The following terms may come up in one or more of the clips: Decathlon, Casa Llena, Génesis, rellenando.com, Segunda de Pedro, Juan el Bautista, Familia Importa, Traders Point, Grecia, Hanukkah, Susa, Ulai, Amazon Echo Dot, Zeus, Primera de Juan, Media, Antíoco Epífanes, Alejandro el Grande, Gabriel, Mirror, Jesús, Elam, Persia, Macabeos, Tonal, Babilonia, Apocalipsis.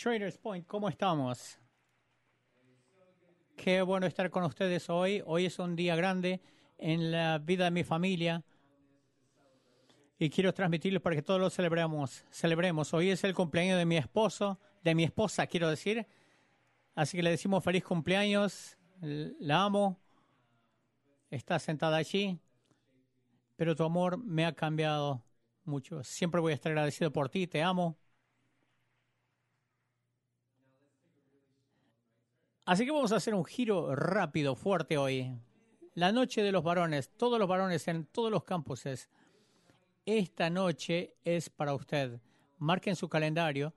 Traders Point, ¿cómo estamos? Qué bueno estar con ustedes hoy. Hoy es un día grande en la vida de mi familia y quiero transmitirles para que todos lo celebremos. Hoy es el cumpleaños de mi esposa, quiero decir. Así que le decimos feliz cumpleaños. La amo. Está sentada allí. Pero tu amor me ha cambiado mucho. Siempre voy a estar agradecido por ti. Te amo. Así que vamos a hacer un giro rápido, fuerte hoy. La noche de los varones. Todos los varones en todos los campuses. Esta noche es para usted. Marquen su calendario.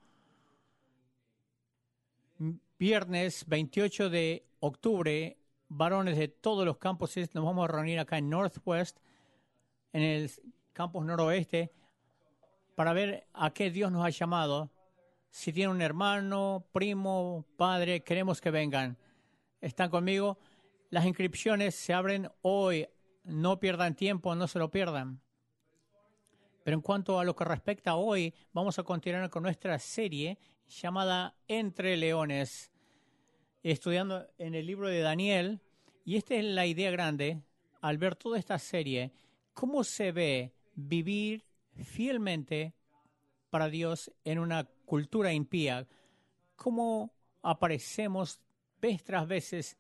Viernes 28 de octubre, varones de todos los campuses. Nos vamos a reunir acá en Northwest, en el campus noroeste, para ver a qué Dios nos ha llamado. Si tiene un hermano, primo, padre, queremos que vengan. ¿Están conmigo? Las inscripciones se abren hoy. No pierdan tiempo, no se lo pierdan. Pero en cuanto a lo que respecta a hoy, vamos a continuar con nuestra serie llamada Entre Leones, estudiando en el libro de Daniel. Y esta es la idea grande al ver toda esta serie. ¿Cómo se ve vivir fielmente para Dios en una cultura impía? ¿Cómo aparecemos vez tras veces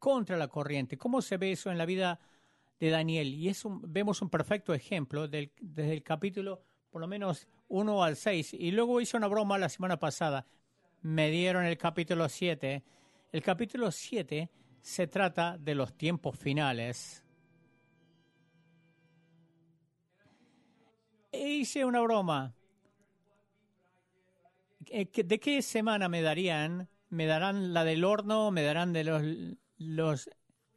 contra la corriente? ¿Cómo se ve eso en la vida de Daniel? Y es vemos un perfecto ejemplo desde el capítulo, por lo menos 1 al 6. Y luego hice una broma la semana pasada. Me dieron el capítulo 7. El capítulo 7 se trata de los tiempos finales. E hice una broma. ¿De qué semana me darían? ¿Me darán la del horno? ¿Me darán de los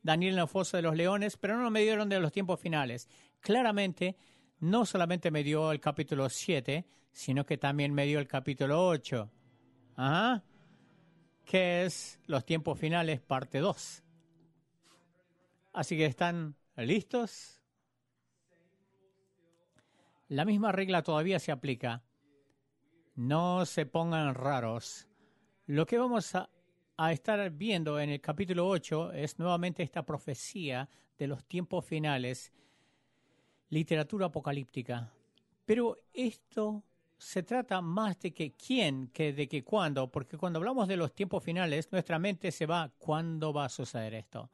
Daniel en la fosa de los leones? Pero no me dieron de los tiempos finales. Claramente, no solamente me dio el capítulo 7, sino que también me dio el capítulo 8. ¿Ah? Que es los tiempos finales, parte 2. Así que, ¿están listos? La misma regla todavía se aplica. No se pongan raros. Lo que vamos a estar viendo en el capítulo 8 es nuevamente esta profecía de los tiempos finales, literatura apocalíptica. Pero esto se trata más de que quién, que de que cuándo, porque cuando hablamos de los tiempos finales, nuestra mente se va, ¿cuándo va a suceder esto?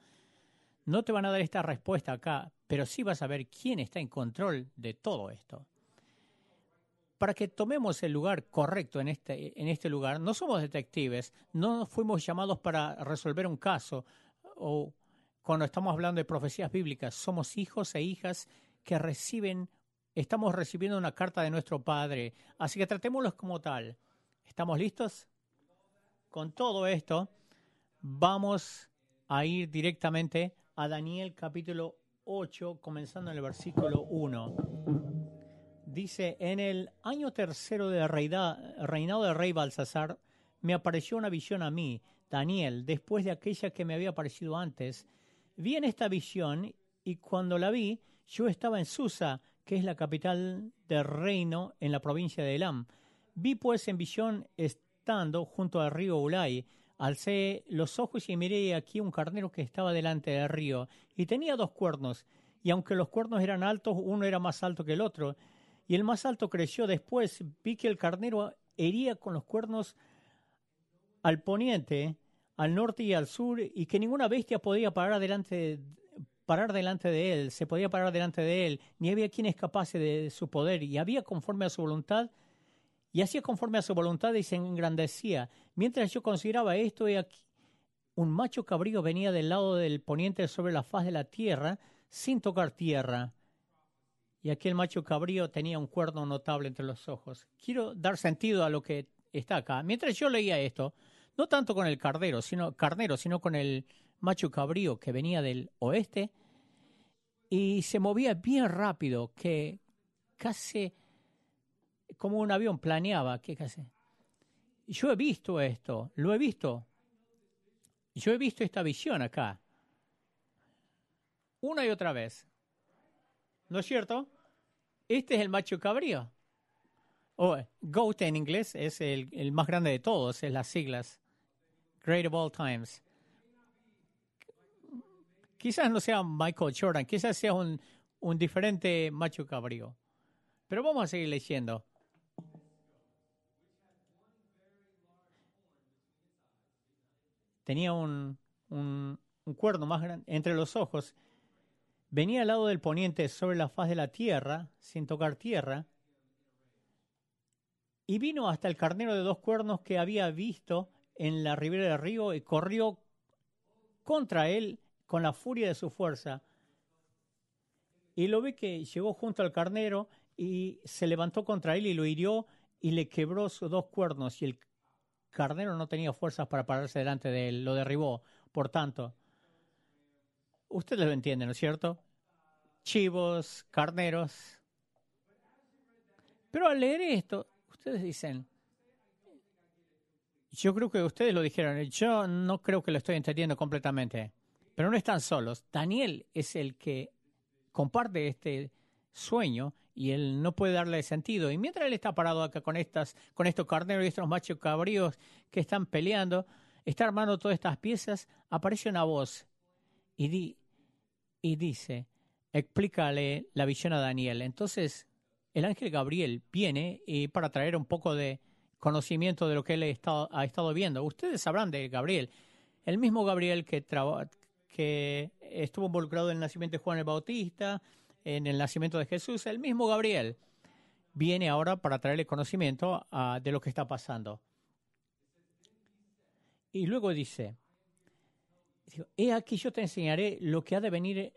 No te van a dar esta respuesta acá, pero sí vas a ver quién está en control de todo esto. Para que tomemos el lugar correcto en este lugar, no somos detectives, no fuimos llamados para resolver un caso, o cuando estamos hablando de profecías bíblicas, somos hijos e hijas que estamos recibiendo una carta de nuestro Padre. Así que tratémoslos como tal. ¿Estamos listos? Con todo esto, vamos a ir directamente a Daniel capítulo 8, comenzando en el versículo 1. Dice, en el año tercero del reinado del rey Balsasar, me apareció una visión a mí, Daniel, después de aquella que me había aparecido antes. Vi en esta visión y cuando la vi, yo estaba en Susa, que es la capital del reino en la provincia de Elam. Vi pues en visión estando junto al río Ulai. Alcé los ojos y miré aquí un carnero que estaba delante del río y tenía dos cuernos. Y aunque los cuernos eran altos, uno era más alto que el otro. Y el más alto creció después. Vi que el carnero hería con los cuernos al poniente, al norte y al sur, y que ninguna bestia podía parar delante de él, ni había quien escapase de su poder, y había conforme a su voluntad, y hacía conforme a su voluntad y se engrandecía. Mientras yo consideraba esto, y aquí, un macho cabrío venía del lado del poniente sobre la faz de la tierra, sin tocar tierra. Y aquel macho cabrío tenía un cuerno notable entre los ojos. Quiero dar sentido a lo que está acá. Mientras yo leía esto, no tanto con el carnero, sino con el macho cabrío que venía del oeste, y se movía bien rápido, que casi como un avión planeaba. Que casi. Yo he visto esto, lo he visto. Yo he visto esta visión acá. Una y otra vez. ¿No es cierto? Este es el macho cabrío. O GOAT en inglés es el más grande de todos, es las siglas. Great of all times. Quizás no sea Michael Jordan, quizás sea un diferente macho cabrío. Pero vamos a seguir leyendo. Tenía un cuerno más grande entre los ojos. Venía al lado del poniente sobre la faz de la tierra, sin tocar tierra, y vino hasta el carnero de dos cuernos que había visto en la ribera del río y corrió contra él con la furia de su fuerza. Y lo vi que llegó junto al carnero y se levantó contra él y lo hirió y le quebró sus dos cuernos. Y el carnero no tenía fuerzas para pararse delante de él, lo derribó. Por tanto, ustedes lo entienden, ¿no es cierto? Chivos, carneros. Pero al leer esto, ustedes dicen, yo creo que ustedes lo dijeron, yo no creo que lo estoy entendiendo completamente. Pero no están solos. Daniel es el que comparte este sueño y él no puede darle sentido. Y mientras él está parado acá con estos carneros y estos machos cabríos que están peleando, está armando todas estas piezas, aparece una voz y dice, explícale la visión a Daniel. Entonces, el ángel Gabriel viene y para traer un poco de conocimiento de lo que él ha estado viendo. Ustedes sabrán de Gabriel, el mismo Gabriel que estuvo involucrado en el nacimiento de Juan el Bautista, en el nacimiento de Jesús, el mismo Gabriel viene ahora para traerle conocimiento de lo que está pasando. Y luego dice, he aquí yo te enseñaré lo que ha de venir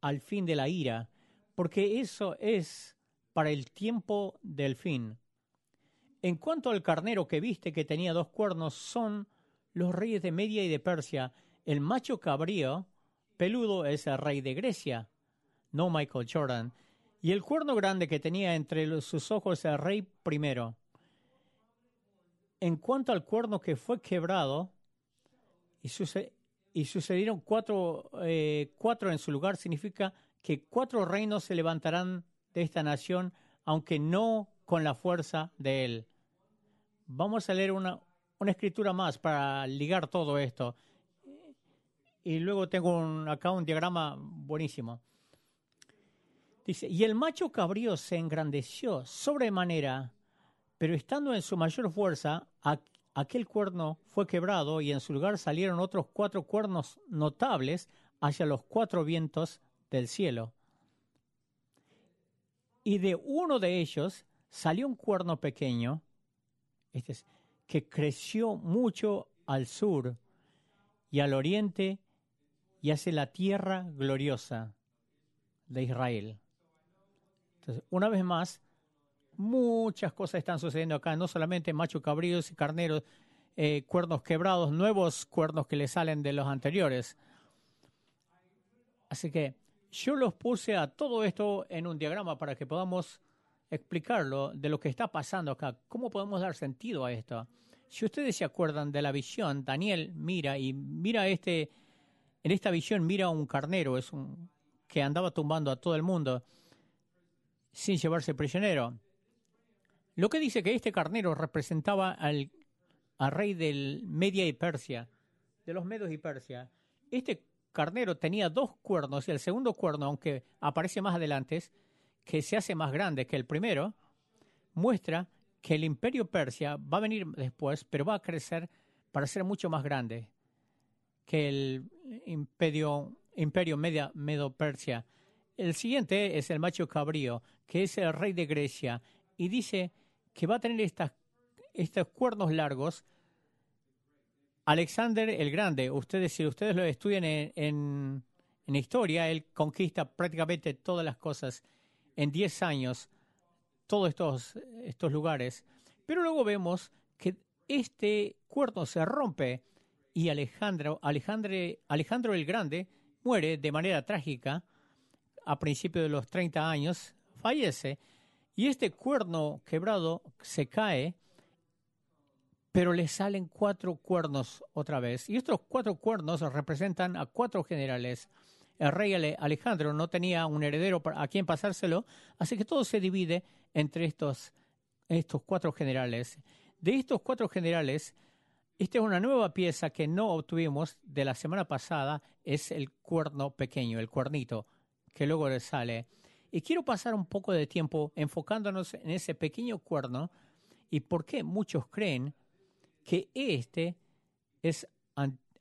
al fin de la ira, porque eso es para el tiempo del fin. En cuanto al carnero que viste que tenía dos cuernos, son los reyes de Media y de Persia. El macho cabrío peludo es el rey de Grecia, no Michael Jordan. Y el cuerno grande que tenía entre sus ojos es el rey primero. En cuanto al cuerno que fue quebrado, y sucedieron cuatro en su lugar, significa que 4 reinos se levantarán de esta nación, aunque no con la fuerza de él. Vamos a leer una escritura más para ligar todo esto. Y luego tengo acá un diagrama buenísimo. Dice, y el macho cabrío se engrandeció sobremanera, pero estando en su mayor fuerza, aquel cuerno fue quebrado y en su lugar salieron otros 4 cuernos notables hacia los 4 vientos del cielo. Y de uno de ellos salió un cuerno pequeño, que creció mucho al sur y al oriente y hacia la tierra gloriosa de Israel. Entonces, una vez más, muchas cosas están sucediendo acá, no solamente machos cabríos y carneros, cuernos quebrados, nuevos cuernos que le salen de los anteriores. Así que yo los puse a todo esto en un diagrama para que podamos explicarlo de lo que está pasando acá. ¿Cómo podemos dar sentido a esto? Si ustedes se acuerdan de la visión, Daniel mira en esta visión mira a un carnero, que andaba tumbando a todo el mundo sin llevarse prisionero. Lo que dice que este carnero representaba al rey del Media y Persia, de los medos y Persia. Este carnero tenía 2 cuernos y el segundo cuerno, aunque aparece más adelante, que se hace más grande que el primero, muestra que el imperio Persia va a venir después, pero va a crecer para ser mucho más grande que el imperio Medo-Persia. El siguiente es el macho cabrío, que es el rey de Grecia, y dice que va a tener estos cuernos largos. Alejandro el Grande, si ustedes lo estudian en historia, él conquista prácticamente todas las cosas en 10 años, todos estos lugares. Pero luego vemos que este cuerno se rompe y Alejandro el Grande muere de manera trágica a principios de los 30 años, fallece, y este cuerno quebrado se cae, pero le salen 4 cuernos otra vez. Y estos 4 cuernos representan a 4 generales. El rey Alejandro no tenía un heredero a quien pasárselo, así que todo se divide entre estos estos cuatro generales. De estos cuatro generales, esta es una nueva pieza que no obtuvimos de la semana pasada, es el cuerno pequeño, el cuernito, que luego le sale. Y quiero pasar un poco de tiempo enfocándonos en ese pequeño cuerno y por qué muchos creen que este es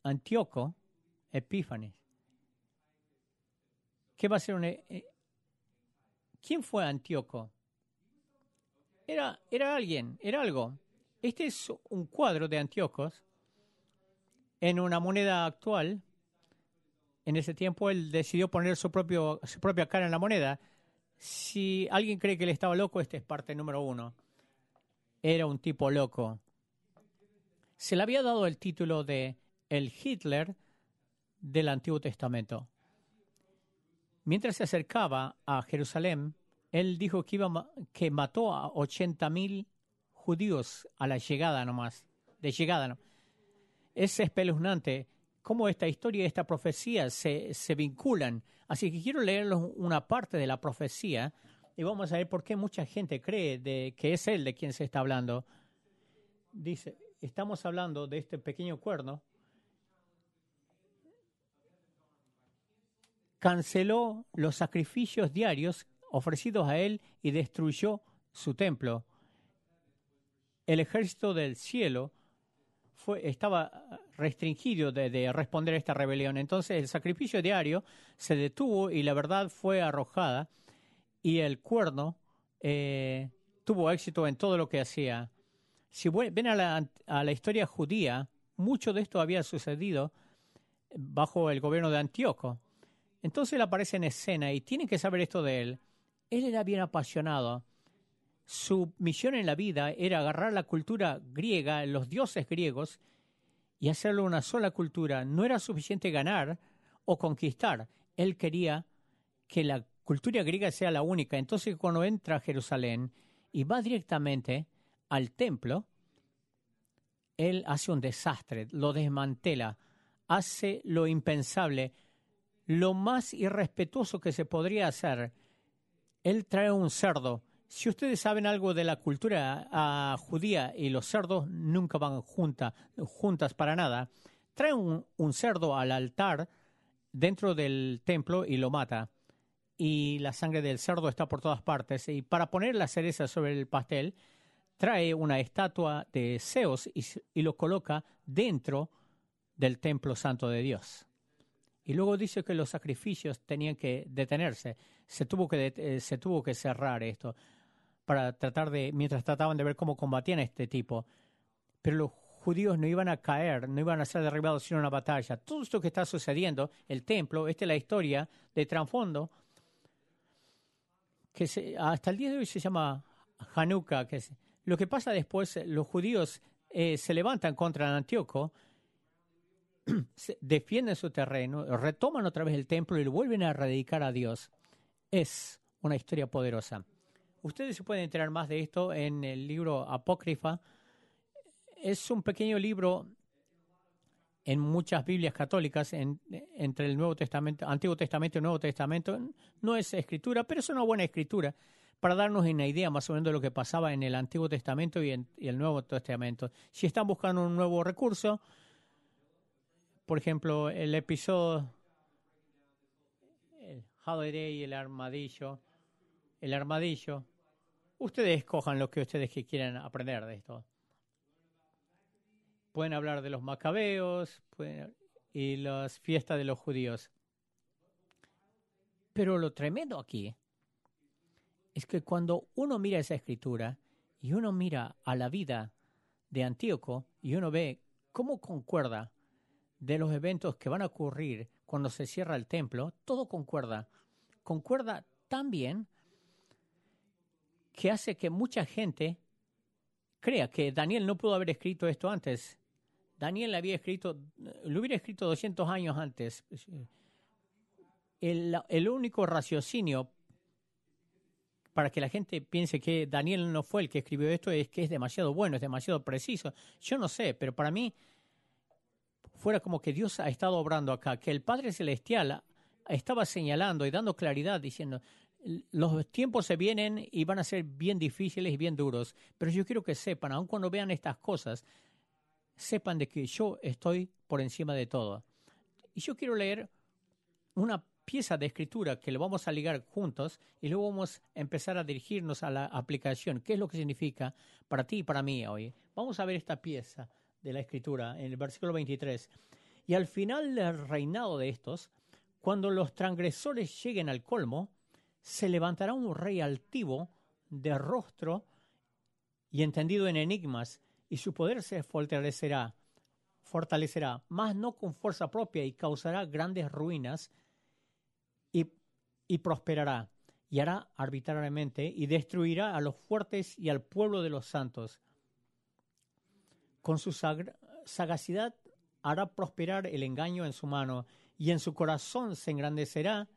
Antíoco Epífanes. ¿Qué va a ser ¿Quién fue Antíoco? Era alguien, era algo. Este es un cuadro de Antíocos en una moneda actual. En ese tiempo él decidió poner su propia cara en la moneda. Si alguien cree que él estaba loco, esta es parte número 1. Era un tipo loco. Se le había dado el título de el Hitler del Antiguo Testamento. Mientras se acercaba a Jerusalén, él dijo que mató a 80,000 judíos a la llegada nomás. De llegada. Es espeluznante cómo esta historia y esta profecía se vinculan. Así que quiero leerles una parte de la profecía y vamos a ver por qué mucha gente cree que es él de quien se está hablando. Dice, estamos hablando de este pequeño cuerno. Canceló los sacrificios diarios ofrecidos a él y destruyó su templo. El ejército del cielo estaba restringido de responder a esta rebelión. Entonces el sacrificio diario se detuvo y la verdad fue arrojada, y el cuerno tuvo éxito en todo lo que hacía. Si ven a la historia judía, mucho de esto había sucedido bajo el gobierno de Antíoco. Entonces él aparece en escena y tienen que saber esto de él. Él era bien apasionado. Su misión en la vida era agarrar la cultura griega, los dioses griegos, y hacerlo una sola cultura. No era suficiente ganar o conquistar. Él quería que la cultura griega sea la única. Entonces cuando entra a Jerusalén y va directamente al templo, él hace un desastre, lo desmantela, hace lo impensable. Lo más irrespetuoso que se podría hacer, él trae un cerdo. Si ustedes saben algo de la cultura judía, y los cerdos nunca van juntas para nada, trae un cerdo al altar dentro del templo y lo mata. Y la sangre del cerdo está por todas partes. Y para poner la cereza sobre el pastel, trae una estatua de Zeus y lo coloca dentro del templo santo de Dios. Y luego dice que los sacrificios tenían que detenerse. Se tuvo que cerrar esto para mientras trataban de ver cómo combatían a este tipo. Pero los judíos no iban a caer, no iban a ser derribados sino una batalla. Todo esto que está sucediendo, el templo, esta es la historia de trasfondo, que hasta el día de hoy se llama Hanukkah. Lo que pasa después, los judíos se levantan contra Antíoco, defienden su terreno, retoman otra vez el templo y lo vuelven a dedicar a Dios. Es una historia poderosa. Ustedes se pueden enterar más de esto en el libro Apócrifa. Es un pequeño libro en muchas Biblias católicas, entre el Nuevo Testamento, Antiguo Testamento y el Nuevo Testamento. No es escritura, pero es una buena escritura para darnos una idea más o menos de lo que pasaba en el Antiguo Testamento y el Nuevo Testamento. Si están buscando un nuevo recurso, por ejemplo, el episodio el Holiday y el armadillo. Ustedes escojan lo que ustedes que quieran aprender de esto. Pueden hablar de los Macabeos y las fiestas de los judíos. Pero lo tremendo aquí es que cuando uno mira esa escritura y uno mira a la vida de Antíoco y uno ve cómo concuerda de los eventos que van a ocurrir cuando se cierra el templo, todo concuerda. Concuerda tan bien que hace que mucha gente crea que Daniel no pudo haber escrito esto antes. Daniel lo hubiera escrito 200 años antes. El único raciocinio para que la gente piense que Daniel no fue el que escribió esto es que es demasiado bueno, es demasiado preciso. Yo no sé, pero para mí fuera como que Dios ha estado obrando acá, que el Padre Celestial estaba señalando y dando claridad, diciendo, Los tiempos se vienen y van a ser bien difíciles y bien duros, pero yo quiero que sepan, aun cuando vean estas cosas, sepan de que yo estoy por encima de todo. Y yo quiero leer una pieza de escritura que lo vamos a ligar juntos y luego vamos a empezar a dirigirnos a la aplicación. ¿Qué es lo que significa para ti y para mí hoy? Vamos a ver esta pieza de la escritura en el versículo 23. Y al final del reinado de estos, cuando los transgresores lleguen al colmo, se levantará un rey altivo de rostro y entendido en enigmas, y su poder se fortalecerá, mas no con fuerza propia, y causará grandes ruinas y prosperará, y hará arbitrariamente, y destruirá a los fuertes y al pueblo de los santos. Con su sagacidad hará prosperar el engaño en su mano, y en su corazón se engrandecerá,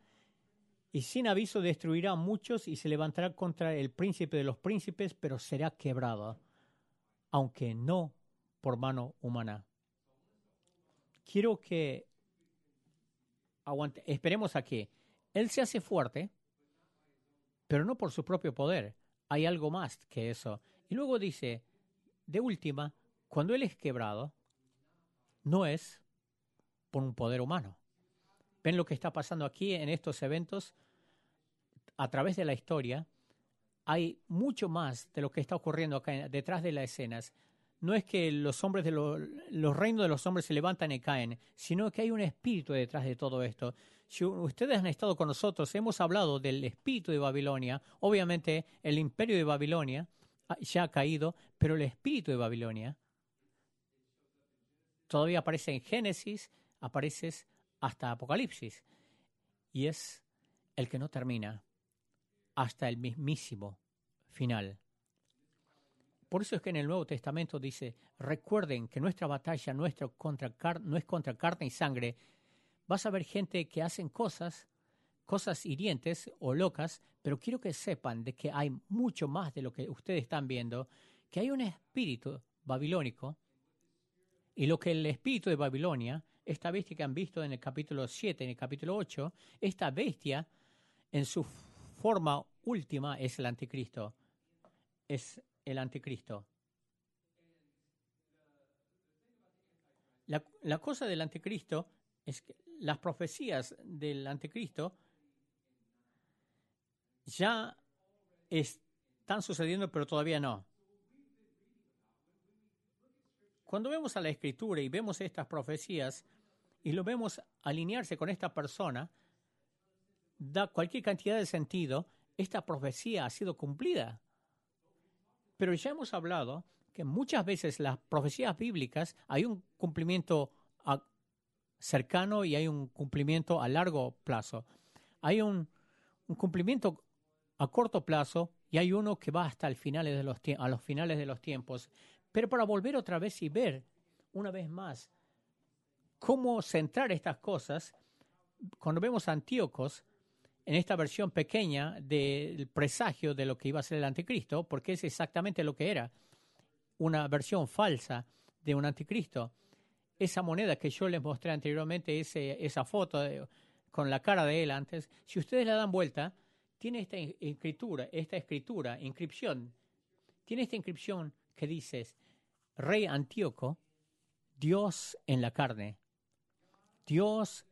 y sin aviso destruirá a muchos y se levantará contra el príncipe de los príncipes, pero será quebrado, aunque no por mano humana. Quiero que esperemos aquí. Él se hace fuerte, pero no por su propio poder. Hay algo más que eso. Y luego dice, de última, cuando él es quebrado, no es por un poder humano. ¿Ven lo que está pasando aquí en estos eventos? A través de la historia, hay mucho más de lo que está ocurriendo acá detrás de las escenas. No es que los reinos de los hombres se levantan y caen, sino que hay un espíritu detrás de todo esto. Si ustedes han estado con nosotros, hemos hablado del espíritu de Babilonia. Obviamente, el imperio de Babilonia ya ha caído, pero el espíritu de Babilonia todavía aparece en Génesis, aparece hasta Apocalipsis, y es el que no termina hasta el mismísimo final. Por eso es que en el Nuevo Testamento dice, recuerden que nuestra batalla no es contra carne y sangre. Vas a ver gente que hacen cosas hirientes o locas, pero quiero que sepan de que hay mucho más de lo que ustedes están viendo, que hay un espíritu babilónico, y lo que el espíritu de Babilonia, esta bestia que han visto en el capítulo 7, en el capítulo 8, esta bestia en su forma última es el anticristo. La cosa del anticristo es que las profecías del anticristo ya están sucediendo, pero todavía no. Cuando vemos a la Escritura y vemos estas profecías y lo vemos alinearse con esta persona, da cualquier cantidad de sentido, esta profecía ha sido cumplida. Pero ya hemos hablado que muchas veces las profecías bíblicas hay un cumplimiento cercano y hay un cumplimiento a largo plazo. Hay un cumplimiento a corto plazo y hay uno que va hasta los finales de los tiempos. Pero para volver otra vez y ver una vez más cómo centrar estas cosas, cuando vemos a Antíocos en esta versión pequeña del presagio de lo que iba a ser el anticristo, porque es exactamente lo que era, una versión falsa de un anticristo. Esa moneda que yo les mostré anteriormente, esa foto con la cara de él antes, si ustedes la dan vuelta, tiene esta inscripción que dice, Rey Antíoco, Dios en la carne, Dios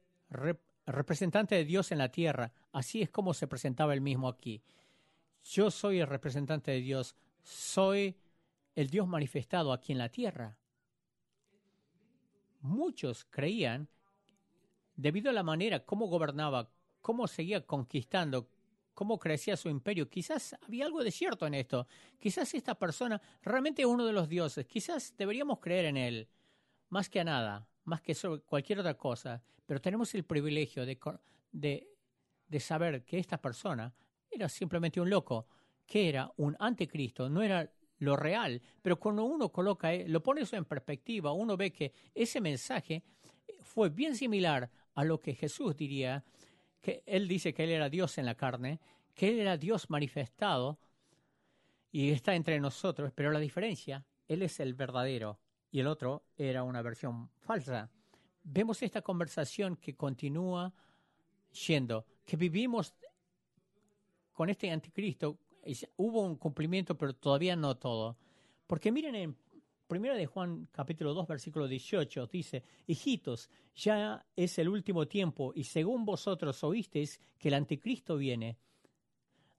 representante de Dios en la tierra. Así es como se presentaba él mismo aquí. Yo soy el representante de Dios, soy el Dios manifestado aquí en la tierra. Muchos creían, debido a la manera como gobernaba, cómo seguía conquistando, cómo crecía su imperio, quizás había algo de cierto en esto. Quizás esta persona realmente es uno de los dioses. Quizás deberíamos creer en él, más que a nada, más que sobre cualquier otra cosa. Pero tenemos el privilegio de saber que esta persona era simplemente un loco, que era un anticristo, no era lo real. Pero cuando uno lo pone eso en perspectiva, uno ve que ese mensaje fue bien similar a lo que Jesús diría, que él dice que él era Dios en la carne, que él era Dios manifestado y está entre nosotros, pero la diferencia, él es el verdadero y el otro era una versión falsa. Vemos esta conversación que continúa yendo, que vivimos con este anticristo hubo un cumplimiento, pero todavía no todo. Porque miren, en Primera de Juan, capítulo 2, versículo 18, dice: Hijitos, ya es el último tiempo, y según vosotros oísteis que el anticristo viene.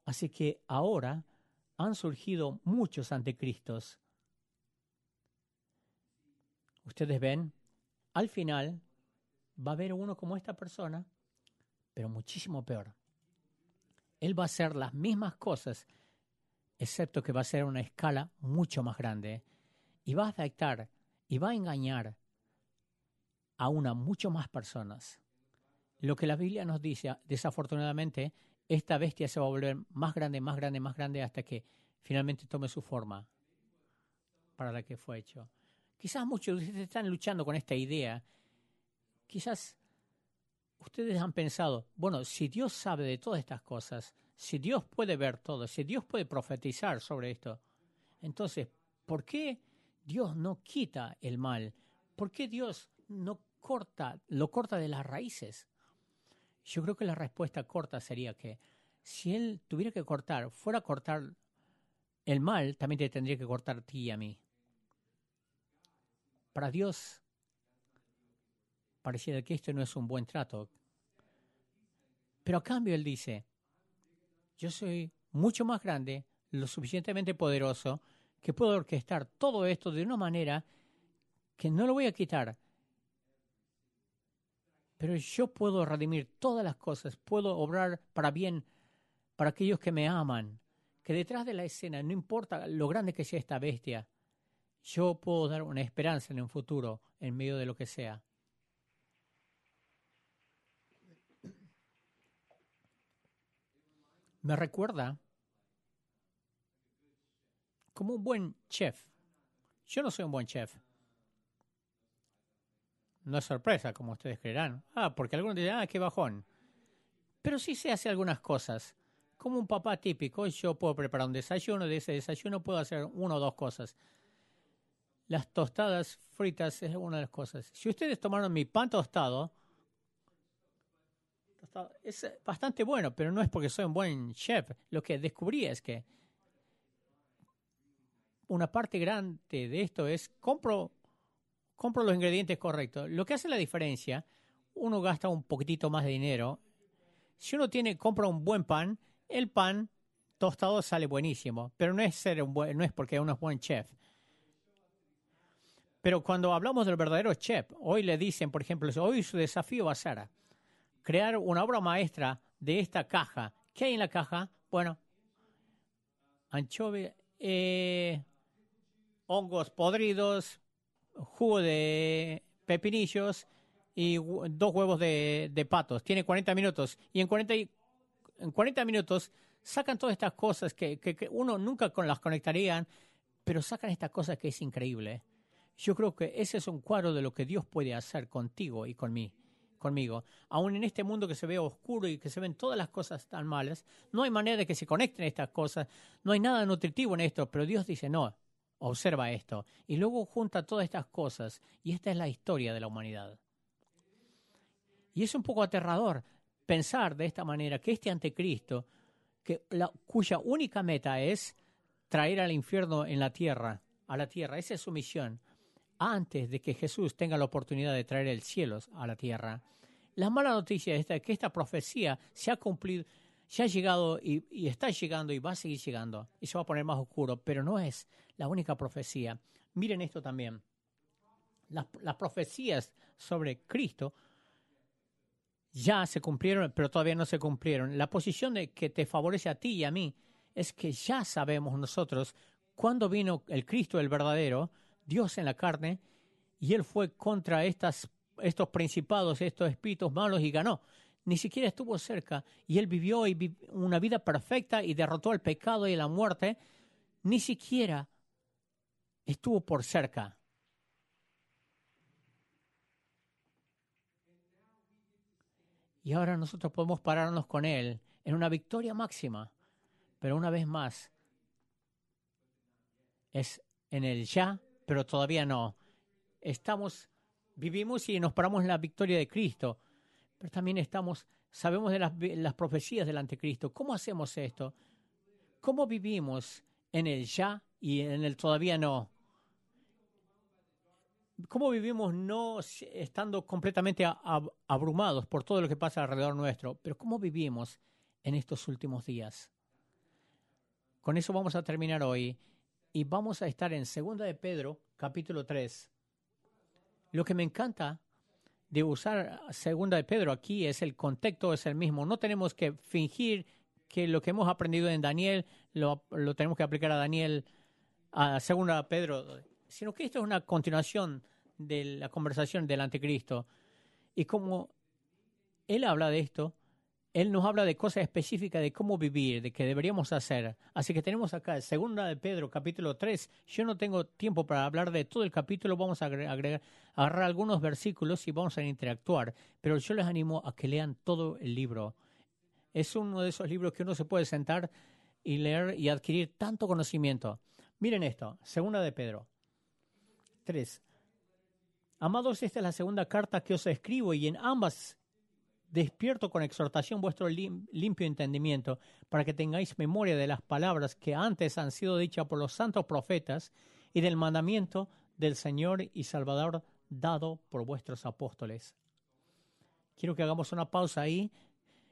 Así que ahora han surgido muchos anticristos. Ustedes ven, al final va a haber uno como esta persona, pero muchísimo peor. Él va a hacer las mismas cosas, excepto que va a ser a una escala mucho más grande. Y va a afectar y va a engañar a una mucho más personas. Lo que la Biblia nos dice, desafortunadamente, esta bestia se va a volver más grande, más grande, más grande, hasta que finalmente tome su forma para la que fue hecho. Quizás muchos de ustedes están luchando con esta idea. Quizás ustedes han pensado, bueno, si Dios sabe de todas estas cosas, si Dios puede ver todo, si Dios puede profetizar sobre esto, entonces, ¿por qué Dios no quita el mal? ¿Por qué Dios no lo corta de las raíces? Yo creo que la respuesta corta sería que si Él tuviera que cortar, fuera a cortar el mal, también te tendría que cortar a ti y a mí. Para Dios, pareciera que esto no es un buen trato. Pero a cambio Él dice, yo soy mucho más grande, lo suficientemente poderoso, que puedo orquestar todo esto de una manera que no lo voy a quitar. Pero yo puedo redimir todas las cosas, puedo obrar para bien para aquellos que me aman, que detrás de la escena, no importa lo grande que sea esta bestia, yo puedo dar una esperanza en un futuro en medio de lo que sea. Me recuerda como un buen chef. Yo no soy un buen chef. No es sorpresa, como ustedes creerán. Porque algunos dirán, qué bajón. Pero sí se hace algunas cosas. Como un papá típico, yo puedo preparar un desayuno. De ese desayuno puedo hacer una o dos cosas. Las tostadas fritas es una de las cosas. Si ustedes tomaron mi pan tostado, es bastante bueno, pero no es porque soy un buen chef. Lo que descubrí es que una parte grande de esto es compro los ingredientes correctos. Lo que hace la diferencia, uno gasta un poquitito más de dinero. Si uno compra un buen pan, el pan tostado sale buenísimo, pero no es porque uno es buen chef. Pero cuando hablamos del verdadero chef, hoy le dicen, por ejemplo, hoy su desafío va a ser crear una obra maestra de esta caja. ¿Qué hay en la caja? Bueno, anchovia, hongos podridos, jugo de pepinillos y dos huevos de patos. Tiene 40 minutos. Y en 40 minutos sacan todas estas cosas que uno nunca las conectaría, pero sacan estas cosas que es increíble. Yo creo que ese es un cuadro de lo que Dios puede hacer contigo y conmigo. Aún en este mundo que se ve oscuro y que se ven todas las cosas tan malas, no hay manera de que se conecten estas cosas. No hay nada nutritivo en esto, pero Dios dice, no. Observa esto. Y luego junta todas estas cosas. Y esta es la historia de la humanidad. Y es un poco aterrador pensar de esta manera que este anticristo, cuya única meta es traer al infierno a la tierra, esa es su misión, antes de que Jesús tenga la oportunidad de traer el cielo a la tierra. La mala noticia es que esta profecía se ha cumplido, ya ha llegado y está llegando y va a seguir llegando y se va a poner más oscuro, pero no es la única profecía. Miren esto también. Las profecías sobre Cristo ya se cumplieron, pero todavía no se cumplieron. La posición que te favorece a ti y a mí es que ya sabemos nosotros cuándo vino el Cristo, el verdadero, Dios en la carne, y Él fue contra estos principados, estos espíritus malos y ganó. Ni siquiera estuvo cerca, y Él vivió una vida perfecta y derrotó al pecado y la muerte. Ni siquiera estuvo por cerca. Y ahora nosotros podemos pararnos con Él en una victoria máxima. Pero una vez más, es en el ya, pero todavía no. Vivimos y nos paramos en la victoria de Cristo. Pero también estamos Sabemos de las profecías del anticristo. ¿Cómo hacemos esto? ¿Cómo vivimos en el ya y en el todavía no? ¿Cómo vivimos no estando completamente abrumados por todo lo que pasa alrededor nuestro? Pero ¿cómo vivimos en estos últimos días? Con eso vamos a terminar hoy y vamos a estar en Segunda de Pedro, capítulo 3. Lo que me encanta de usar Segunda de Pedro aquí es el contexto es el mismo. No tenemos que fingir que lo que hemos aprendido en Daniel lo tenemos que aplicar a Daniel, a Segunda de Pedro, sino que esto es una continuación de la conversación del anticristo. Y como él habla de esto, él nos habla de cosas específicas de cómo vivir, de qué deberíamos hacer. Así que tenemos acá, Segunda de Pedro, capítulo 3. Yo no tengo tiempo para hablar de todo el capítulo. Vamos a agarrar algunos versículos y vamos a interactuar. Pero yo les animo a que lean todo el libro. Es uno de esos libros que uno se puede sentar y leer y adquirir tanto conocimiento. Miren esto, Segunda de Pedro 3. Amados, esta es la segunda carta que os escribo y en ambas despierto con exhortación vuestro limpio entendimiento para que tengáis memoria de las palabras que antes han sido dichas por los santos profetas y del mandamiento del Señor y Salvador dado por vuestros apóstoles. Quiero que hagamos una pausa ahí.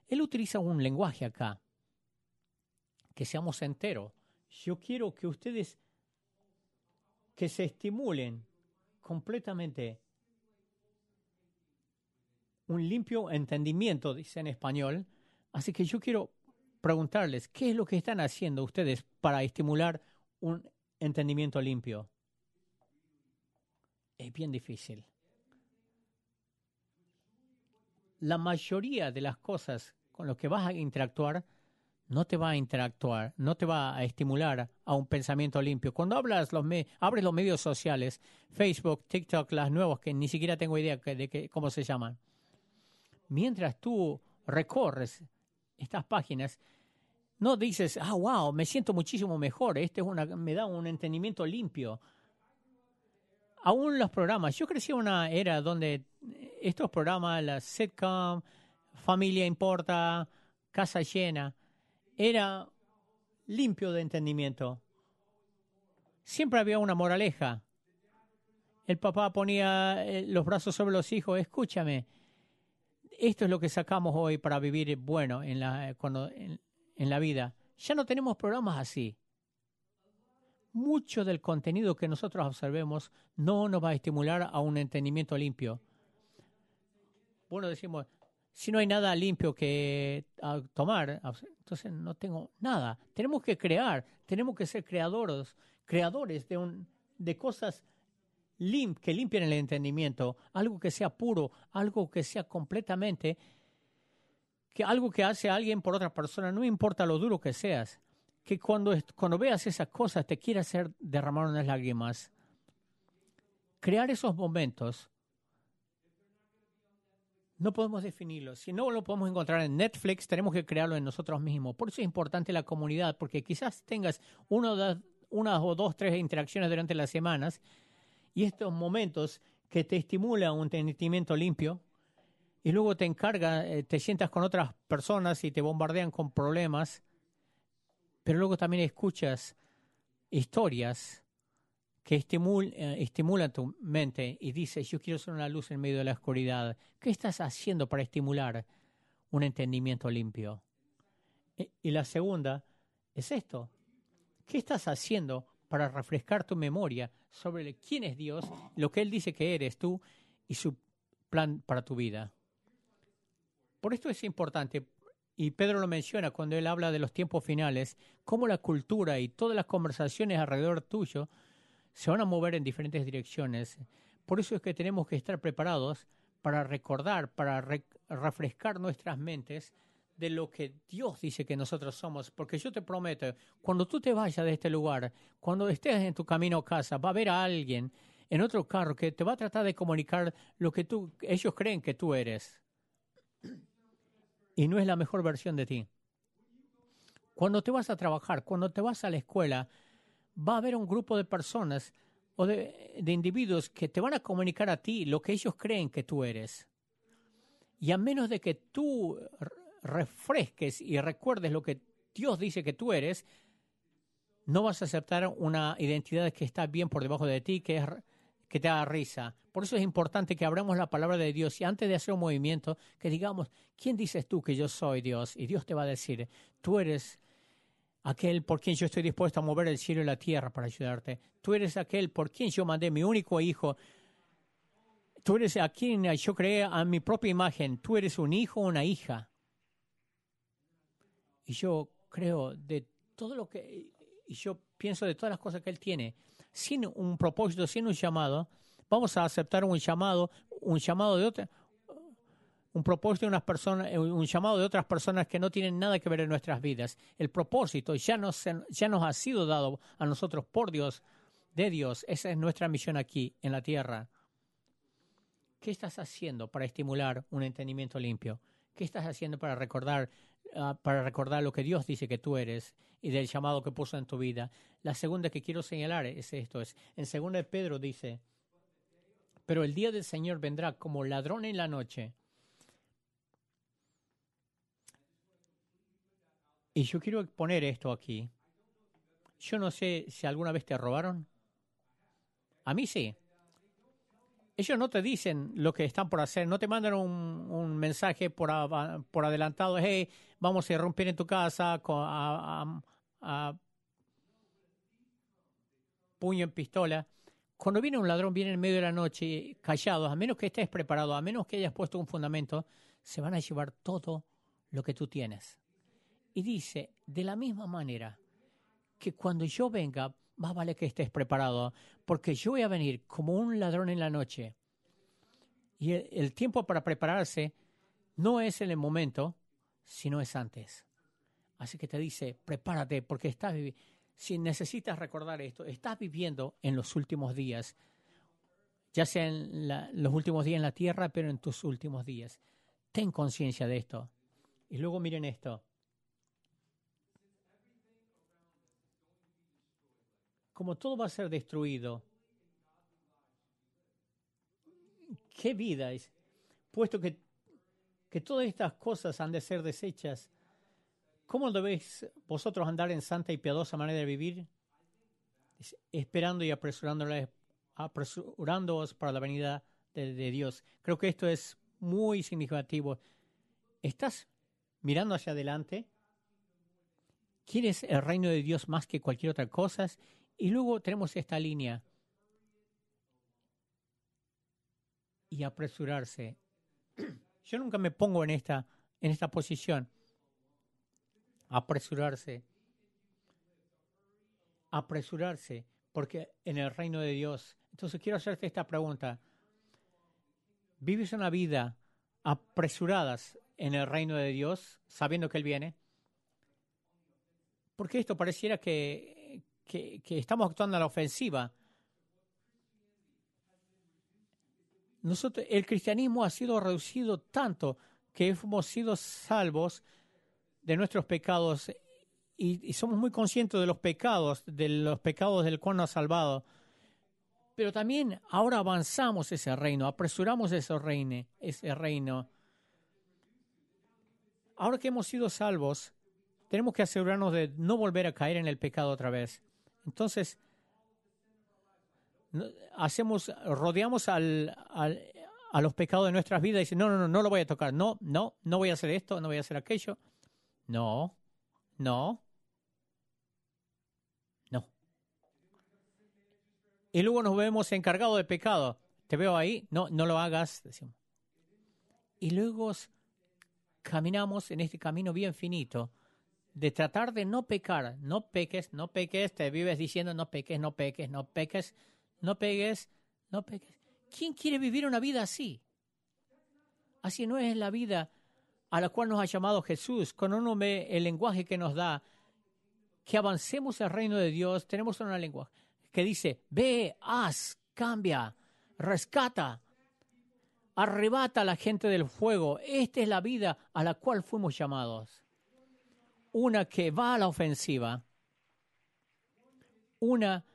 Él utiliza un lenguaje acá, que seamos enteros. Yo quiero que ustedes que se estimulen completamente un limpio entendimiento, dice en español. Así que yo quiero preguntarles, ¿qué es lo que están haciendo ustedes para estimular un entendimiento limpio? Es bien difícil. La mayoría de las cosas con las que vas a interactuar no te va a estimular a un pensamiento limpio. Cuando abres los medios sociales, Facebook, TikTok, las nuevas, que ni siquiera tengo idea de cómo se llaman. Mientras tú recorres estas páginas, no dices, wow, me siento muchísimo mejor, me da un entendimiento limpio. Aún los programas. Yo crecí en una era donde estos programas, la sitcom, Familia Importa, Casa Llena, era limpio de entendimiento. Siempre había una moraleja. El papá ponía los brazos sobre los hijos. Escúchame, esto es lo que sacamos hoy para vivir bueno en la vida. Ya no tenemos programas así. Mucho del contenido que nosotros observemos no nos va a estimular a un entendimiento limpio. Bueno, decimos, si no hay nada limpio que tomar, entonces no tengo nada. Tenemos que crear, tenemos que ser creadores de cosas que limpien el entendimiento, algo que sea puro, algo que sea completamente, algo que hace alguien por otra persona, no importa lo duro que seas, que cuando veas esas cosas te quiera hacer derramar unas lágrimas. Crear esos momentos. No podemos definirlo. Si no lo podemos encontrar en Netflix, tenemos que crearlo en nosotros mismos. Por eso es importante la comunidad, porque quizás tengas unas o dos, tres interacciones durante las semanas y estos momentos que te estimulan un entendimiento limpio y luego te sientas con otras personas y te bombardean con problemas, pero luego también escuchas historias que estimula tu mente y dices, yo quiero ser una luz en medio de la oscuridad. ¿Qué estás haciendo para estimular un entendimiento limpio? Y la segunda es esto. ¿Qué estás haciendo para refrescar tu memoria sobre quién es Dios, lo que Él dice que eres tú y su plan para tu vida? Por esto es importante, y Pedro lo menciona cuando él habla de los tiempos finales, cómo la cultura y todas las conversaciones alrededor tuyo se van a mover en diferentes direcciones. Por eso es que tenemos que estar preparados para recordar, para refrescar nuestras mentes de lo que Dios dice que nosotros somos. Porque yo te prometo, cuando tú te vayas de este lugar, cuando estés en tu camino a casa, va a haber a alguien en otro carro que te va a tratar de comunicar lo que ellos creen que tú eres. Y no es la mejor versión de ti. Cuando te vas a trabajar, cuando te vas a la escuela, va a haber un grupo de personas o de individuos que te van a comunicar a ti lo que ellos creen que tú eres. Y a menos de que tú refresques y recuerdes lo que Dios dice que tú eres, no vas a aceptar una identidad que está bien por debajo de ti, que te da risa. Por eso es importante que abramos la palabra de Dios y antes de hacer un movimiento, que digamos, ¿quién dices tú que yo soy Dios? Y Dios te va a decir, tú eres aquel por quien yo estoy dispuesto a mover el cielo y la tierra para ayudarte. Tú eres aquel por quien yo mandé mi único hijo. Tú eres a quien yo creé a mi propia imagen. Tú eres un hijo o una hija. Y yo creo de todo lo que... Y yo pienso de todas las cosas que Él tiene. Sin un propósito, sin un llamado, vamos a aceptar un llamado de otra... Un propósito de unas personas, un llamado de otras personas que no tienen nada que ver en nuestras vidas. El propósito ya nos ha sido dado a nosotros por Dios, de Dios. Esa es nuestra misión aquí, en la tierra. ¿Qué estás haciendo para estimular un entendimiento limpio? ¿Qué estás haciendo para recordar lo que Dios dice que tú eres y del llamado que puso en tu vida? La segunda que quiero señalar es esto. En Segunda de Pedro dice, pero el día del Señor vendrá como ladrón en la noche. Y yo quiero poner esto aquí. Yo no sé si alguna vez te robaron. A mí sí. Ellos no te dicen lo que están por hacer. No te mandan un mensaje por adelantado. Hey, vamos a irrumpir en tu casa a puño en pistola. Cuando viene un ladrón, viene en medio de la noche, callados. A menos que estés preparado, a menos que hayas puesto un fundamento, se van a llevar todo lo que tú tienes. Y dice, de la misma manera, que cuando yo venga, más vale que estés preparado, porque yo voy a venir como un ladrón en la noche. Y el tiempo para prepararse no es en el momento, sino es antes. Así que te dice, prepárate, porque estás viviendo. Si necesitas recordar esto, estás viviendo en los últimos días, ya sea en los últimos días en la tierra, pero en tus últimos días. Ten conciencia de esto. Y luego miren esto. Como todo va a ser destruido, ¿qué vida es? Puesto que todas estas cosas han de ser desechas, ¿cómo debéis vosotros andar en santa y piadosa manera de vivir? Esperando y apresurándoos para la venida de Dios. Creo que esto es muy significativo. ¿Estás mirando hacia adelante? ¿Quieres el reino de Dios más que cualquier otra cosa? Y luego tenemos esta línea. Y apresurarse. Yo nunca me pongo en esta posición. Apresurarse. Apresurarse. Porque en el reino de Dios. Entonces quiero hacerte esta pregunta. ¿Vives una vida apresuradas en el reino de Dios, sabiendo que Él viene? Porque esto pareciera que estamos actuando a la ofensiva. El cristianismo ha sido reducido tanto que hemos sido salvos de nuestros pecados y somos muy conscientes de los pecados del cual nos ha salvado. Pero también ahora avanzamos ese reino, apresuramos ese reino. Ahora que hemos sido salvos, tenemos que asegurarnos de no volver a caer en el pecado otra vez. Entonces, rodeamos a los pecados de nuestras vidas y dicen, no lo voy a tocar. No voy a hacer esto, no voy a hacer aquello. No. Y luego nos vemos encargados de pecado. Te veo ahí, no lo hagas, decimos. Y luego caminamos en este camino bien finito de tratar de no pecar. No peques, te vives diciendo no peques. ¿Quién quiere vivir una vida así? Así no es la vida a la cual nos ha llamado Jesús. Cuando uno ve el lenguaje que nos da, que avancemos al reino de Dios, tenemos una lengua que dice, ve, haz, cambia, rescata, arrebata a la gente del fuego. Esta es la vida a la cual fuimos llamados. Una que va a la ofensiva, una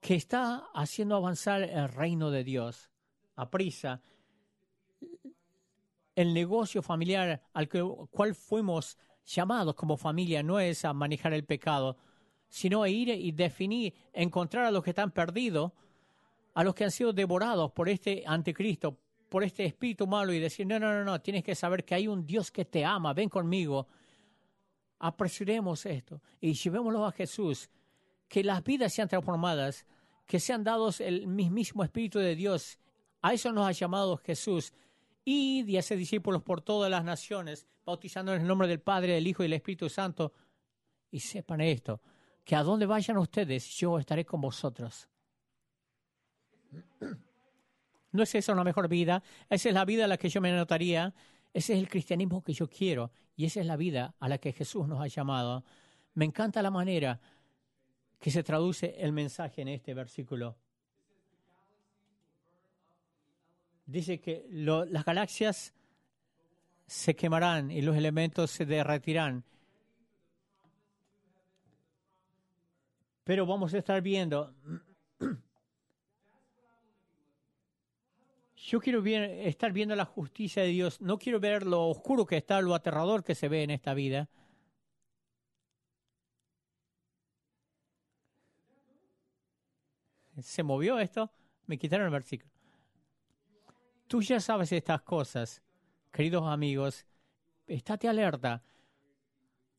que está haciendo avanzar el reino de Dios a prisa. el negocio familiar al cual fuimos llamados como familia no es a manejar el pecado, sino a ir y definir, encontrar a los que están perdidos, a los que han sido devorados por este anticristo, por este espíritu malo, y decir, no, tienes que saber que hay un Dios que te ama, ven conmigo, apresuremos esto y llevémoslo a Jesús, que las vidas sean transformadas, que sean dados el mismo Espíritu de Dios. A eso nos ha llamado Jesús. Id y haced discípulos por todas las naciones, bautizando en el nombre del Padre, del Hijo y del Espíritu Santo. Y sepan esto, que a donde vayan ustedes, yo estaré con vosotros. ¿No es esa una mejor vida? Esa es la vida a la que yo me anotaría. Ese es el cristianismo que yo quiero. Y esa es la vida a la que Jesús nos ha llamado. Me encanta la manera que se traduce el mensaje en este versículo. Dice que las galaxias se quemarán y los elementos se derretirán. Pero vamos a estar viendo. Yo quiero estar viendo la justicia de Dios. No quiero ver lo oscuro que está, lo aterrador que se ve en esta vida. ¿Se movió esto? Me quitaron el versículo. Tú ya sabes estas cosas, queridos amigos. Estate alerta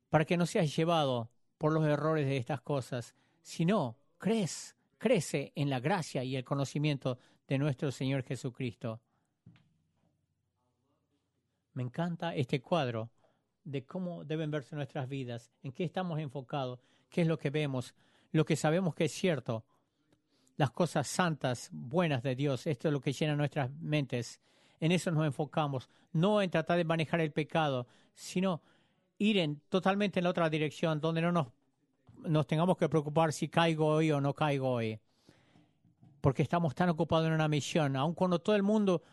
para que no seas llevado por los errores de estas cosas, sino crece en la gracia y el conocimiento de nuestro Señor Jesucristo. Me encanta este cuadro de cómo deben verse nuestras vidas, en qué estamos enfocados, qué es lo que vemos, lo que sabemos que es cierto, las cosas santas, buenas de Dios. Esto es lo que llena nuestras mentes. En eso nos enfocamos. No en tratar de manejar el pecado, sino ir totalmente en la otra dirección, donde no nos tengamos que preocupar si caigo hoy o no caigo hoy. Porque estamos tan ocupados en una misión. Aun cuando todo el mundo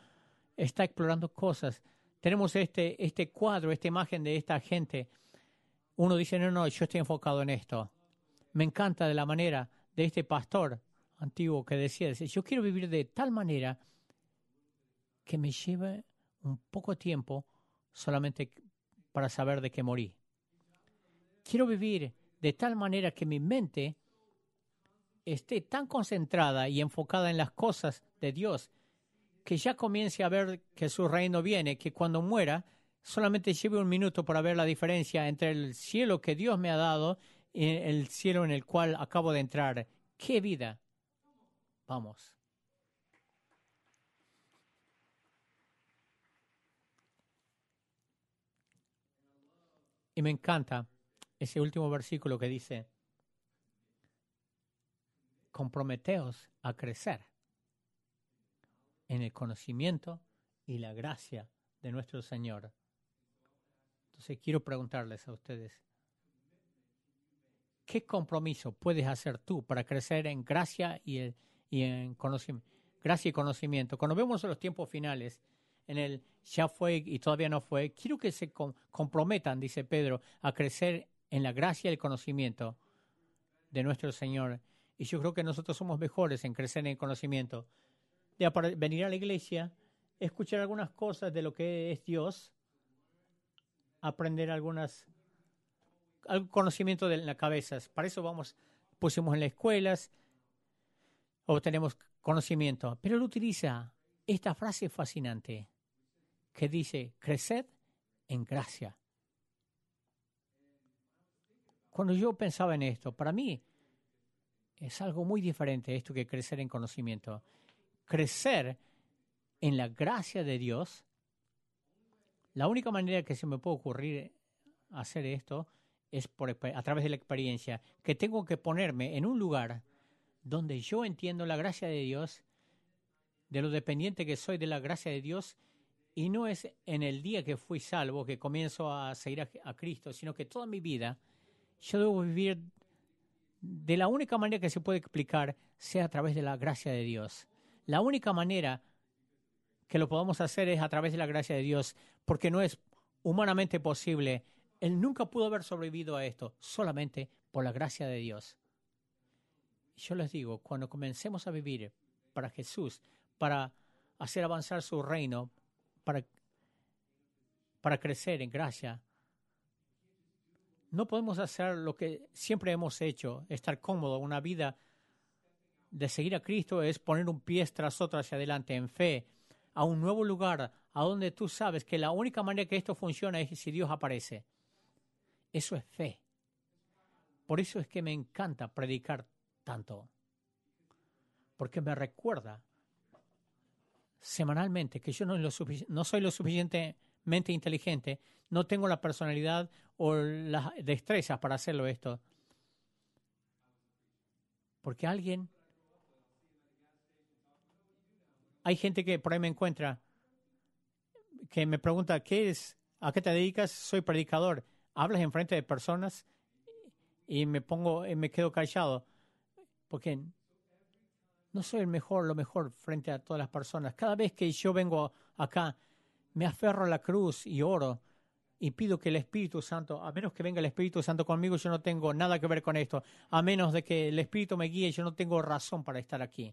está explorando cosas, tenemos este cuadro, esta imagen de esta gente. Uno dice, no, yo estoy enfocado en esto. Me encanta de la manera de este pastor antiguo que decía, yo quiero vivir de tal manera que me lleve un poco tiempo solamente para saber de qué morí. Quiero vivir de tal manera que mi mente esté tan concentrada y enfocada en las cosas de Dios que ya comience a ver que su reino viene, que cuando muera solamente lleve un minuto para ver la diferencia entre el cielo que Dios me ha dado y el cielo en el cual acabo de entrar. ¡Qué vida! Vamos. Y me encanta ese último versículo que dice, comprometeos a crecer en el conocimiento y la gracia de nuestro Señor. Entonces quiero preguntarles a ustedes, ¿qué compromiso puedes hacer tú para crecer en gracia y en conocimiento? Gracia y conocimiento. Cuando vemos los tiempos finales, en el ya fue y todavía no fue, quiero que se comprometan, dice Pedro, a crecer en la gracia y el conocimiento de nuestro Señor. Y yo creo que nosotros somos mejores en crecer en el conocimiento. De venir a la iglesia, escuchar algunas cosas de lo que es Dios, aprender algún conocimiento de las cabezas. Para eso pusimos en las escuelas, obtenemos conocimiento. Pero él utiliza esta frase fascinante que dice, creced en gracia. Cuando yo pensaba en esto, para mí es algo muy diferente esto que crecer en conocimiento. Crecer en la gracia de Dios. La única manera que se me puede ocurrir hacer esto es a través de la experiencia, que tengo que ponerme en un lugar donde yo entiendo la gracia de Dios, de lo dependiente que soy de la gracia de Dios, y no es en el día que fui salvo que comienzo a seguir a Cristo, sino que toda mi vida yo debo vivir de la única manera que se puede explicar, sea a través de la gracia de Dios. La única manera que lo podamos hacer es a través de la gracia de Dios, porque no es humanamente posible. Él nunca pudo haber sobrevivido a esto, solamente por la gracia de Dios. Yo les digo, cuando comencemos a vivir para Jesús, para hacer avanzar su reino, para para crecer en gracia. No podemos hacer lo que siempre hemos hecho, estar cómodo. Una vida de seguir a Cristo es poner un pie tras otro hacia adelante en fe, a un nuevo lugar, a donde tú sabes que la única manera que esto funciona es si Dios aparece. Eso es fe. Por eso es que me encanta predicar tanto, porque me recuerda semanalmente que yo no soy lo suficientemente inteligente, no tengo la personalidad o las destrezas para hacerlo esto. Porque alguien... Hay gente que por ahí me encuentra, que me pregunta, ¿qué es? ¿A qué te dedicas? Soy predicador. ¿Hablas enfrente de personas? Y me quedo callado, porque no soy el mejor, lo mejor frente a todas las personas. Cada vez que yo vengo acá, me aferro a la cruz y oro y pido que el Espíritu Santo, a menos que venga el Espíritu Santo conmigo, yo no tengo nada que ver con esto. A menos de que el Espíritu me guíe, yo no tengo razón para estar aquí.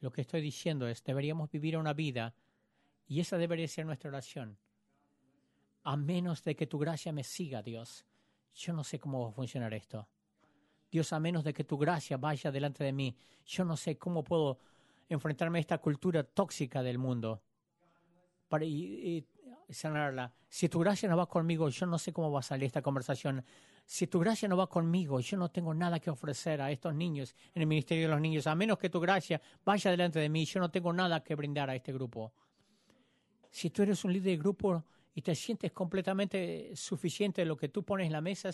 Lo que estoy diciendo es, deberíamos vivir una vida, y esa debería ser nuestra oración. A menos de que tu gracia me siga, Dios. Yo no sé cómo va a funcionar esto. Dios, a menos de que tu gracia vaya delante de mí, yo no sé cómo puedo enfrentarme a esta cultura tóxica del mundo para y sanarla. Si tu gracia no va conmigo, yo no sé cómo va a salir esta conversación. Si tu gracia no va conmigo, yo no tengo nada que ofrecer a estos niños en el ministerio de los niños. A menos que tu gracia vaya delante de mí, yo no tengo nada que brindar a este grupo. Si tú eres un líder de grupo y te sientes completamente suficiente de lo que tú pones en la mesa,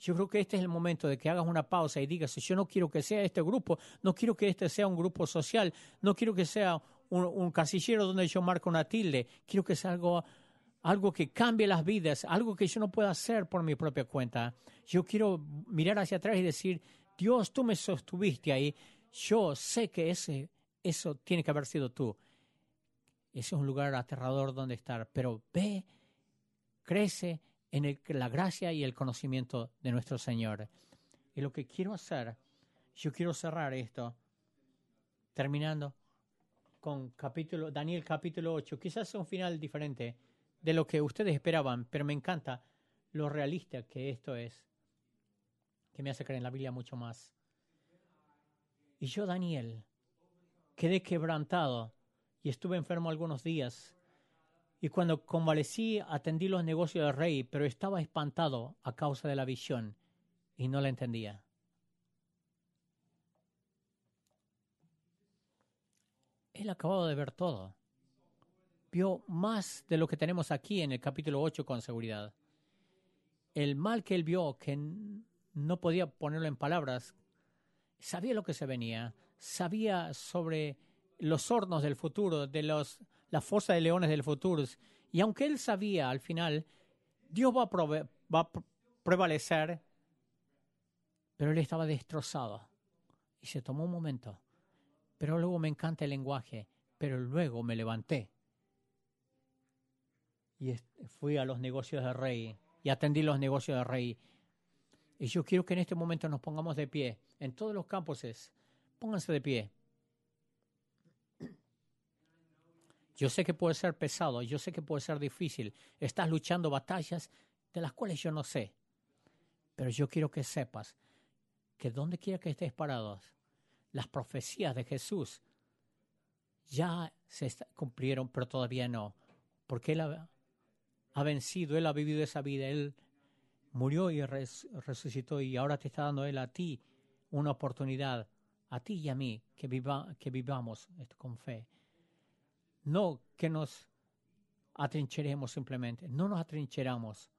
yo creo que este es el momento de que hagas una pausa y digas, yo no quiero que sea este grupo, no quiero que este sea un grupo social, no quiero que sea un casillero donde yo marco una tilde, quiero que sea algo que cambie las vidas, algo que yo no pueda hacer por mi propia cuenta. Yo quiero mirar hacia atrás y decir, Dios, tú me sostuviste ahí, yo sé que eso tiene que haber sido tú. Ese es un lugar aterrador donde estar, pero ve, crece en la gracia y el conocimiento de nuestro Señor. Y lo que quiero hacer, yo quiero cerrar esto, terminando con Daniel capítulo 8. Quizás sea un final diferente de lo que ustedes esperaban, pero me encanta lo realista que esto es, que me hace creer en la Biblia mucho más. Y yo, Daniel, quedé quebrantado y estuve enfermo algunos días. Y cuando convalecí, atendí los negocios del rey, pero estaba espantado a causa de la visión y no la entendía. Él acababa de ver todo. Vio más de lo que tenemos aquí en el capítulo 8 con seguridad. El mal que él vio, que no podía ponerlo en palabras, sabía lo que se venía, sabía sobre los hornos del futuro, de la fosa de leones del futuro. Y aunque él sabía, al final, Dios va a prevalecer, pero él estaba destrozado. Y se tomó un momento. Pero luego me encanta el lenguaje. Pero luego me levanté. Y fui a los negocios del rey. Y atendí los negocios del rey. Y yo quiero que en este momento nos pongamos de pie. En todos los campos pónganse de pie. Yo sé que puede ser pesado, yo sé que puede ser difícil. Estás luchando batallas de las cuales yo no sé. Pero yo quiero que sepas que donde quiera que estés parados, las profecías de Jesús ya se cumplieron, pero todavía no. Porque Él ha vencido, Él ha vivido esa vida, Él murió y resucitó y ahora te está dando Él a ti una oportunidad, a ti y a mí, que vivamos esto con fe. No que nos atrincheremos simplemente. No nos atrincheramos.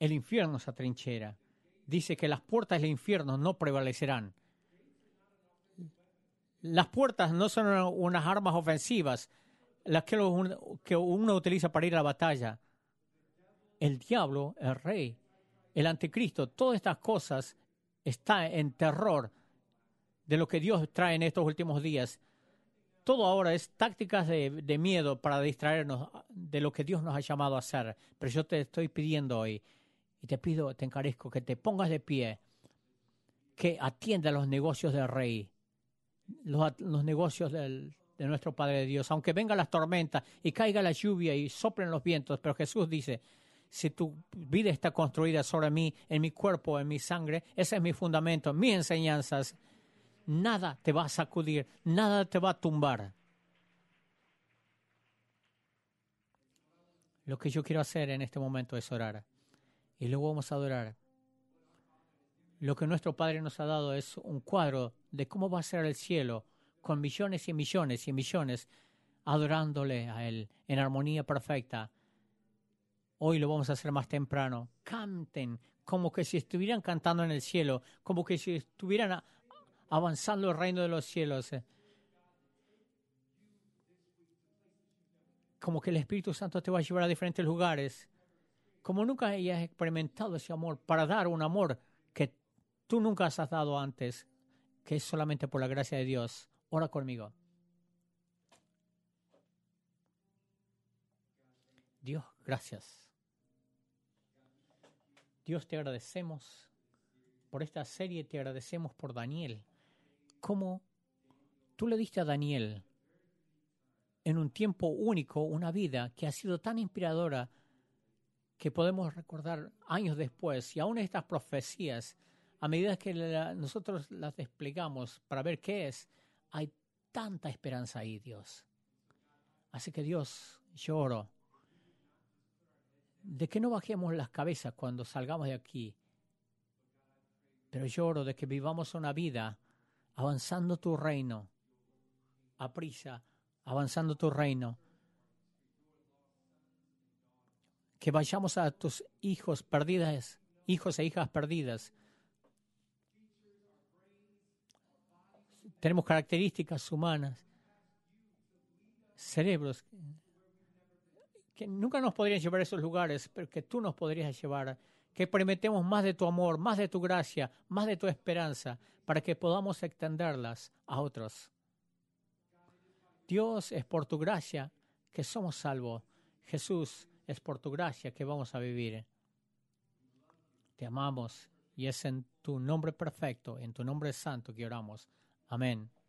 El infierno se atrinchera. Dice que las puertas del infierno no prevalecerán. Las puertas no son unas armas ofensivas, las que uno utiliza para ir a la batalla. El diablo, el rey, el anticristo, todas estas cosas están en terror de lo que Dios trae en estos últimos días. Todo ahora es tácticas de miedo para distraernos de lo que Dios nos ha llamado a hacer. Pero yo te estoy pidiendo hoy, y te encarezco, que te pongas de pie, que atienda los negocios del rey, los negocios del de nuestro Padre Dios, aunque vengan las tormentas y caiga la lluvia y soplen los vientos. Pero Jesús dice, si tu vida está construida sobre mí, en mi cuerpo, en mi sangre, ese es mi fundamento, mis enseñanzas, nada te va a sacudir, nada te va a tumbar. Lo que yo quiero hacer en este momento es orar. Y luego vamos a adorar. Lo que nuestro Padre nos ha dado es un cuadro de cómo va a ser el cielo, con millones y millones y millones adorándole a Él en armonía perfecta. Hoy lo vamos a hacer más temprano. Canten como que si estuvieran cantando en el cielo, como que si estuvieran avanzando el reino de los cielos. Como que el Espíritu Santo te va a llevar a diferentes lugares. Como nunca hayas experimentado ese amor, para dar un amor que tú nunca has dado antes, que es solamente por la gracia de Dios. Ora conmigo. Dios, gracias. Dios, te agradecemos por esta serie, te agradecemos por Daniel. Cómo tú le diste a Daniel en un tiempo único una vida que ha sido tan inspiradora que podemos recordar años después, y aún estas profecías, a medida que nosotros las desplegamos para ver qué es, hay tanta esperanza ahí, Dios. Así que, Dios, yo oro de que no bajemos las cabezas cuando salgamos de aquí, pero yo oro de que vivamos una vida avanzando tu reino, a prisa, avanzando tu reino, que vayamos a tus hijos perdidas, hijos e hijas perdidas. Tenemos características humanas, cerebros que nunca nos podrían llevar a esos lugares, pero que tú nos podrías llevar, que experimentemos más de tu amor, más de tu gracia, más de tu esperanza, para que podamos extenderlas a otros. Dios, es por tu gracia que somos salvos. Jesús, es por tu gracia que vamos a vivir. Te amamos y es en tu nombre perfecto, en tu nombre santo que oramos. Amén.